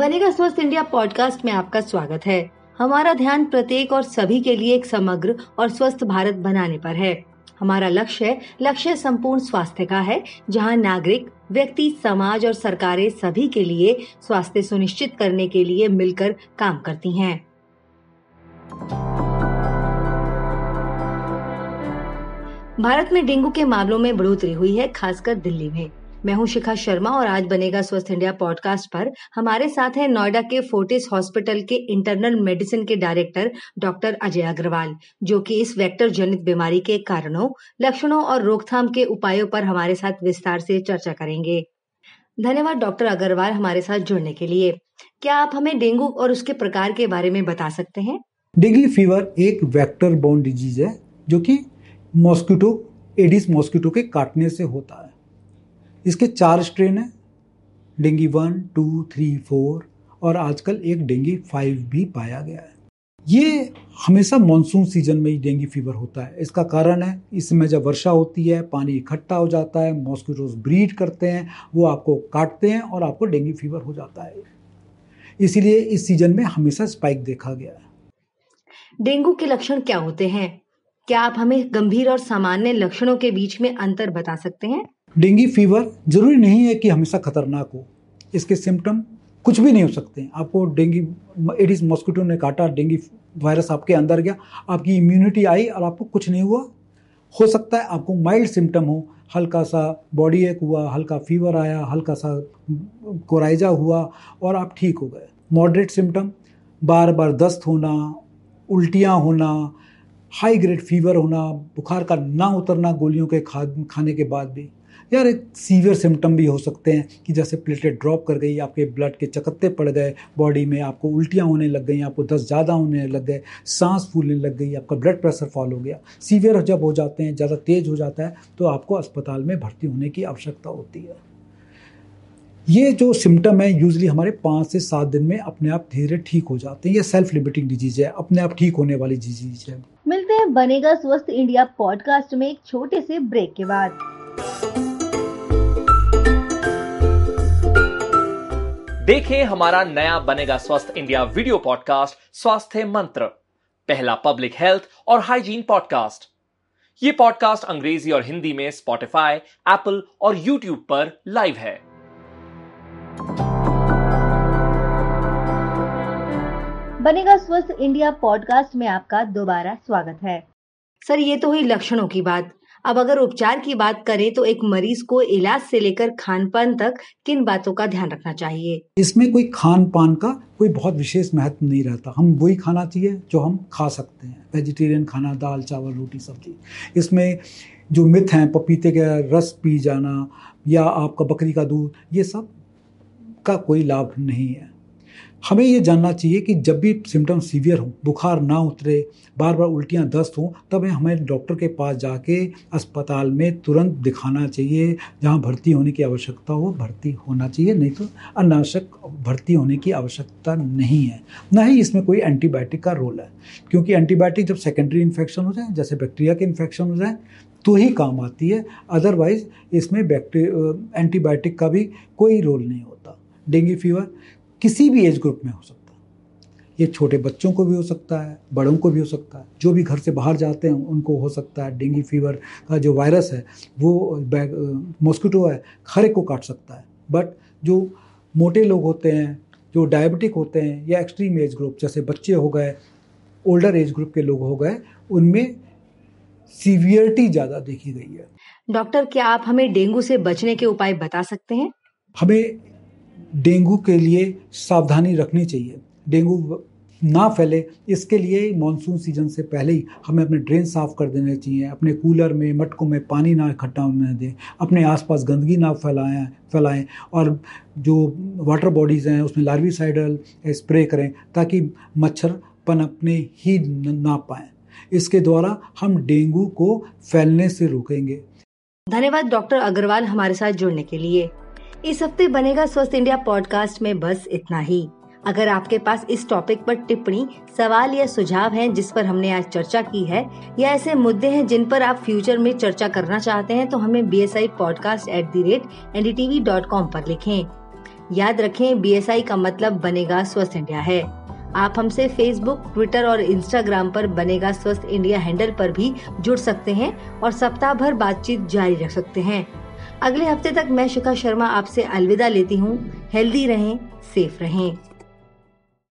बनेगा स्वस्थ India podcast में आपका स्वागत है। हमारा ध्यान प्रत्येक और सभी के लिए एक समग्र और स्वस्थ भारत बनाने पर है। हमारा लक्ष्य संपूर्ण स्वास्थ्य का है, जहां नागरिक, व्यक्ति, समाज और सरकारें सभी के लिए स्वास्थ्य सुनिश्चित करने के लिए मिलकर काम करती हैं। भारत में डेंगू के मामलों में बढ़ोतरी हुई है, खासकर दिल्ली में। मैं हूं शिखा शर्मा और आज बनेगा स्वस्थ इंडिया पॉडकास्ट पर हमारे साथ हैं नोएडा के फोर्टिस हॉस्पिटल के इंटरनल मेडिसिन के डायरेक्टर डॉ. अजय अग्रवाल, जो कि इस वेक्टर जनित बीमारी के कारणों, लक्षणों और रोकथाम के उपायों पर हमारे साथ विस्तार से चर्चा करेंगे। धन्यवाद डॉ. अग्रवाल हमारे साथ जुड़ने के लिए। क्या आप हमें डेंगू और उसके प्रकार के बारे में बता सकते हैं? डेंगू फीवर एक वेक्टर बोर्न डिजीज है जो कि मॉस्किटो, एडीज मॉस्किटो के काटने से होता है। इसके 4 स्ट्रेन हैं, डेंगू 1, 2, 3, 4 और आजकल एक डेंगू 5 भी पाया गया है। ये हमेशा मानसून सीजन में ही डेंगू फीवर होता है। इसका कारण है, इसमें जब वर्षा होती है पानी इकट्ठा हो जाता है, मॉस्किटोज ब्रीड करते हैं, वो आपको काटते हैं और आपको डेंगू फीवर हो जाता है। इसीलिए इस सीजन में हमेशा स्पाइक देखा गया है। डेंगू के लक्षण क्या होते हैं? क्या आप हमें गंभीर और सामान्य लक्षणों के बीच में अंतर बता सकते हैं? डेंगू फीवर जरूरी नहीं है कि हमेशा खतरनाक हो। इसके सिम्टम कुछ भी नहीं हो सकते। आपको डेंगू एडिस मॉस्किटो ने काटा, डेंगू वायरस आपके अंदर गया, आपकी इम्यूनिटी आई और आपको कुछ नहीं हुआ। हो सकता है आपको माइल्ड सिम्टम हो, हल्का सा बॉडी एक हुआ, हल्का फीवर आया, हल्का सा कोराइजा हुआ और आप ठीक हो गए। मॉडरेट सिम्टम बार बार दस्त होना, उल्टियाँ होना, हाई ग्रेड फीवर होना, बुखार का ना उतरना गोलियों के खाने के बाद भी। यार एक सीवियर सिम्टम भी हो सकते हैं कि जैसे प्लेटलेट ड्रॉप कर गई, आपके ब्लड के चकत्ते पड़ गए बॉडी में, आपको उल्टियाँ होने लग गई, आपको दस्त ज़्यादा होने लग गए, सांस फूलने लग गई, आपका ब्लड प्रेशर फॉल हो गया। सीवियर जब हो जाते हैं, ज़्यादा तेज हो जाता है, तो आपको अस्पताल में भर्ती होने की आवश्यकता होती है। ये जो सिम्टम है यूजली हमारे 5 से 7 दिन में अपने आप धीरे ठीक हो जाते हैं। ये सेल्फ लिमिटिंग डिजीज है, अपने आप ठीक होने वाली डिजीज है। मिलते हैं बनेगा स्वस्थ इंडिया पॉडकास्ट में एक छोटे से ब्रेक के बाद। देखें हमारा नया बनेगा स्वस्थ इंडिया वीडियो पॉडकास्ट स्वास्थ्य मंत्र, पहला पब्लिक हेल्थ और हाइजीन पॉडकास्ट। ये पॉडकास्ट अंग्रेजी और हिंदी में स्पॉटिफाई, एप्पल और यूट्यूब पर लाइव है। बनेगा स्वस्थ इंडिया पॉडकास्ट में आपका दोबारा स्वागत है। सर, ये तो हुई लक्षणों की बात। अब अगर उपचार की बात करें तो एक मरीज को इलाज से लेकर खान पान तक किन बातों का ध्यान रखना चाहिए? इसमें कोई खान पान का कोई बहुत विशेष महत्व नहीं रहता। हम वही खाना चाहिए जो हम खा सकते हैं, वेजिटेरियन खाना, दाल चावल रोटी सब्जी। इसमें जो मिथ हैं, पपीते का रस पी जाना या आपका बकरी का दूध, ये सब का कोई लाभ नहीं है। हमें ये जानना चाहिए कि जब भी सिम्टम सीवियर हो, बुखार ना उतरे, बार बार उल्टियाँ दस्त हों, तब हमें डॉक्टर के पास जाके अस्पताल में तुरंत दिखाना चाहिए। जहाँ भर्ती होने की आवश्यकता हो भर्ती होना चाहिए, नहीं तो अनावश्यक भर्ती होने की आवश्यकता नहीं है। ना ही इसमें कोई एंटीबायोटिक का रोल है, क्योंकि एंटीबायोटिक जब सेकेंडरी इन्फेक्शन हो जाए, जैसे बैक्टीरिया के इन्फेक्शन हो जाए, तो ही काम आती है। अदरवाइज़ इसमें एंटीबायोटिक का भी कोई रोल नहीं होता। डेंगू फीवर किसी भी एज ग्रुप में हो सकता है। ये छोटे बच्चों को भी हो सकता है, बड़ों को भी हो सकता है, जो भी घर से बाहर जाते हैं उनको हो सकता है। डेंगू फीवर का जो वायरस है वो मॉस्किटो है, हर एक को काट सकता है। बट जो मोटे लोग होते हैं, जो डायबिटिक होते हैं या एक्सट्रीम एज ग्रुप जैसे बच्चे हो गए, ओल्डर एज ग्रुप के लोग हो गए, उनमें सीवियरिटी ज़्यादा देखी गई है। डॉक्टर, क्या आप हमें डेंगू से बचने के उपाय बता सकते हैं? हमें डेंगू के लिए सावधानी रखनी चाहिए। डेंगू ना फैले इसके लिए मानसून सीजन से पहले ही हमें अपने ड्रेन साफ़ कर देने चाहिए, अपने कूलर में, मटकों में पानी ना इकट्ठा होने दें, अपने आसपास गंदगी ना फैलाएं और जो वाटर बॉडीज़ हैं उसमें लार्विसाइडल स्प्रे करें ताकि मच्छर पनपने ही ना पाएँ। इसके द्वारा हम डेंगू को फैलने से रोकेंगे। धन्यवाद डॉक्टर अग्रवाल हमारे साथ जुड़ने के लिए। इस हफ्ते बनेगा स्वस्थ इंडिया पॉडकास्ट में बस इतना ही। अगर आपके पास इस टॉपिक पर टिप्पणी, सवाल या सुझाव हैं जिस पर हमने आज चर्चा की है, या ऐसे मुद्दे हैं जिन पर आप फ्यूचर में चर्चा करना चाहते हैं, तो हमें BSI podcast@NDTV.com पर लिखें। याद रखें, BSI का मतलब बनेगा स्वस्थ इंडिया है। आप हमसे फेसबुक, ट्विटर और इंस्टाग्राम पर बनेगा स्वस्थ इंडिया हैंडल पर भी जुड़ सकते हैं और सप्ताह भर बातचीत जारी रख सकते हैं। अगले हफ्ते तक मैं शिखा शर्मा आपसे अलविदा लेती हूँ। हेल्दी रहें, सेफ रहें।